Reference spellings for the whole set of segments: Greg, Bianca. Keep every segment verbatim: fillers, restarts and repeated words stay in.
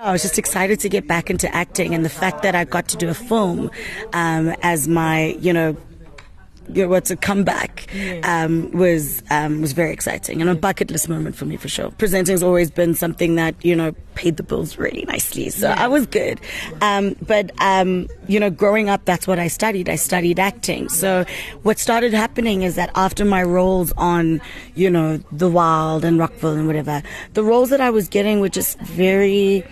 I was just excited to get back into acting, and the fact that I got to do a film um, as my, you know, what's a comeback um, was um, was very exciting and a bucket list moment for me for sure. Presenting's always been something that, you know, paid the bills really nicely, so yeah. I was good. Um, but um, you know, growing up, that's what I studied. I studied acting. So what started happening is that after my roles on, you know, The Wild and Rockville and whatever, the roles that I was getting were just very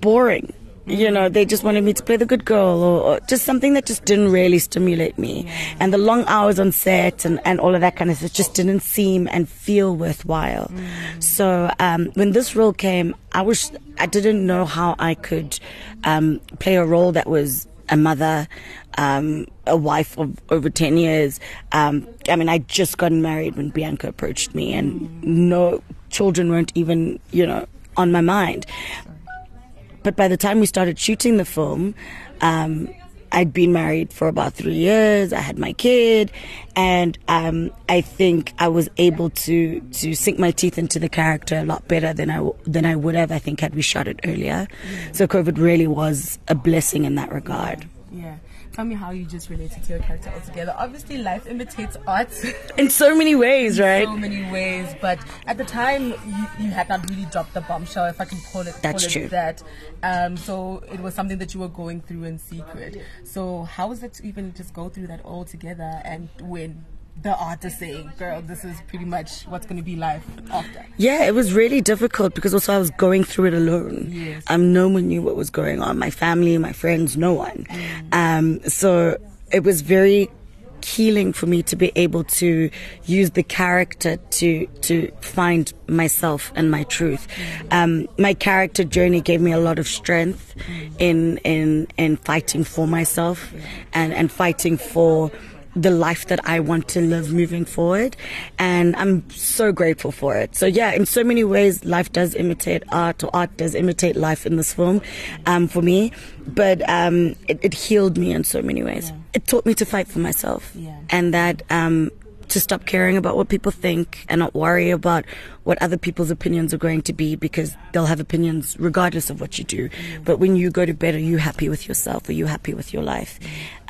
boring. You know, they just wanted me to play the good girl or, or just something that just didn't really stimulate me. And the long hours on set and, and all of that kind of stuff just didn't seem and feel worthwhile. Mm. So um, when this role came, I was, I didn't know how I could um, play a role that was a mother, um, a wife of over ten years. Um, I mean, I just got married when Bianca approached me, and mm. no children weren't even, you know, on my mind. But by the time we started shooting the film, um, I'd been married for about three years. I had my kid, and um, I think I was able to to sink my teeth into the character a lot better than I than I would have, I think, had we shot it earlier. Yeah. So COVID really was a blessing in that regard. Yeah. Tell me how you just related to your character altogether. Obviously, life imitates art. In so many ways, right? In so many ways. But at the time, you, you had not really dropped the bombshell, if I can call it, That's call it true. that. Um, so it was something that you were going through in secret. So how was it to even just go through that all together, and when the artist saying, girl, this is pretty much what's going to be life after? Yeah, it was really difficult because also I was going through it alone. Yes. Um, no one knew what was going on. My family, my friends, no one. Mm. Um, so it was very healing for me to be able to use the character to to find myself and my truth. Um, my character journey gave me a lot of strength in in in fighting for myself and, and fighting for the life that I want to live moving forward, and I'm so grateful for it. So yeah, in so many ways, life does imitate art, or art does imitate life in this film, um, for me. But um, it, it healed me in so many ways. Yeah. It taught me to fight for myself, yeah. and that um, to stop caring about what people think and not worry about what other people's opinions are going to be, because they'll have opinions regardless of what you do. Mm. But when you go to bed, are you happy with yourself? Are you happy with your life?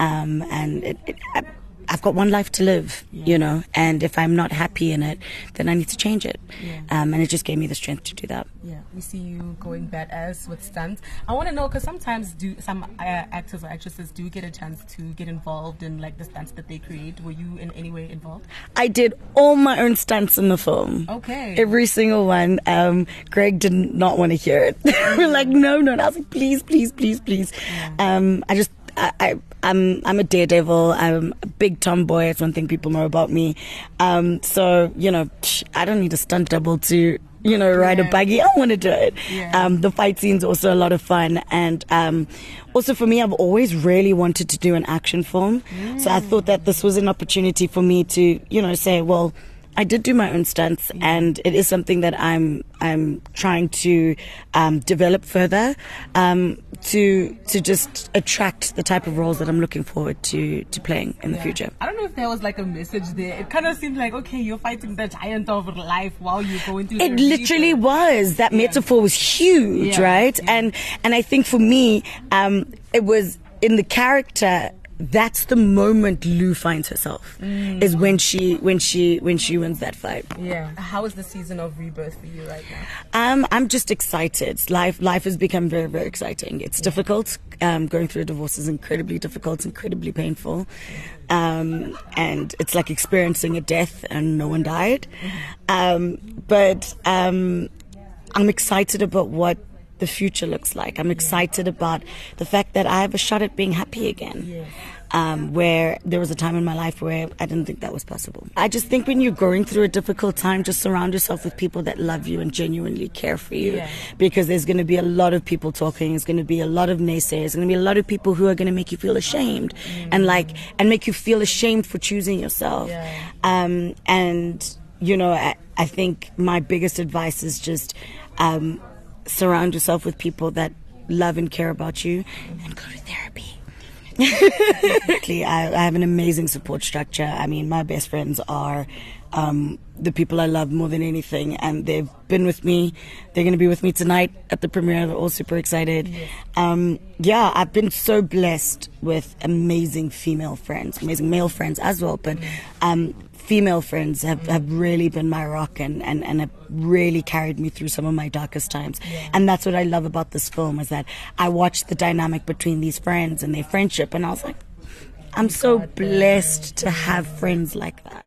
Um, and it. it I, I've got one life to live, yeah. you know, and if I'm not happy in it, then I need to change it. Yeah. Um, and it just gave me the strength to do that. Yeah, we see you going badass with stunts. I want to know, because sometimes do some uh, actors or actresses do get a chance to get involved in like the stunts that they create. Were you in any way involved? I did all my own stunts in the film. Okay. Every single one. Um, Greg did not want to hear it. We're like, no, no. And I was like, please, please, please, please. Yeah. Um, I just, I, I I'm I'm a daredevil. I'm a big tomboy. It's one thing people know about me. Um, so, you know, I don't need a stunt double to, you know, ride yeah. a buggy. I want to do it. Yeah. Um, the fight scene's also a lot of fun. And um, also for me, I've always really wanted to do an action film. Yeah. So I thought that this was an opportunity for me to, you know, say, well, I did do my own stunts, yeah. and it is something that I'm I'm trying to um, develop further um, to to just attract the type of roles that I'm looking forward to to playing in yeah. the future. I don't know if there was like a message there. It kind of seemed like, okay, you're fighting the giant of life while you're going through. It literally season. was that yeah. metaphor was huge, yeah. right? Yeah. And and I think for me, um, it was in the character. That's the moment Lou finds herself, mm. is when she when she when she wins that fight. Yeah. How is the season of rebirth for you right now? Um, I'm just excited. Life life has become very very exciting. It's yeah. difficult. Um, going through a divorce is incredibly difficult, incredibly painful, um, and it's like experiencing a death and no one died. Um, but um, I'm excited about what the future looks like. I'm excited yeah. about the fact that I have a shot at being happy again. Yeah. Um, where there was a time in my life where I didn't think that was possible. I just think when you're going through a difficult time, just surround yourself with people that love you and genuinely care for you, yeah. because there's going to be a lot of people talking, there's going to be a lot of naysayers, there's going to be a lot of people who are going to make you feel ashamed, mm. and like and make you feel ashamed for choosing yourself. Yeah. Um, and you know, I, I think my biggest advice is just um, surround yourself with people that love and care about you, and go to therapy. Definitely. I, I have an amazing support structure. I mean, my best friends are um, the people I love more than anything, and they've been with me. They're going to be with me tonight at the premiere. We're all super excited. Um, yeah, I've been so blessed with amazing female friends, amazing male friends as well, but um, female friends have, have really been my rock and, and, and have really carried me through some of my darkest times. And that's what I love about this film, is that I watched the dynamic between these friends and their friendship, and I was like, I'm so blessed to have friends like that.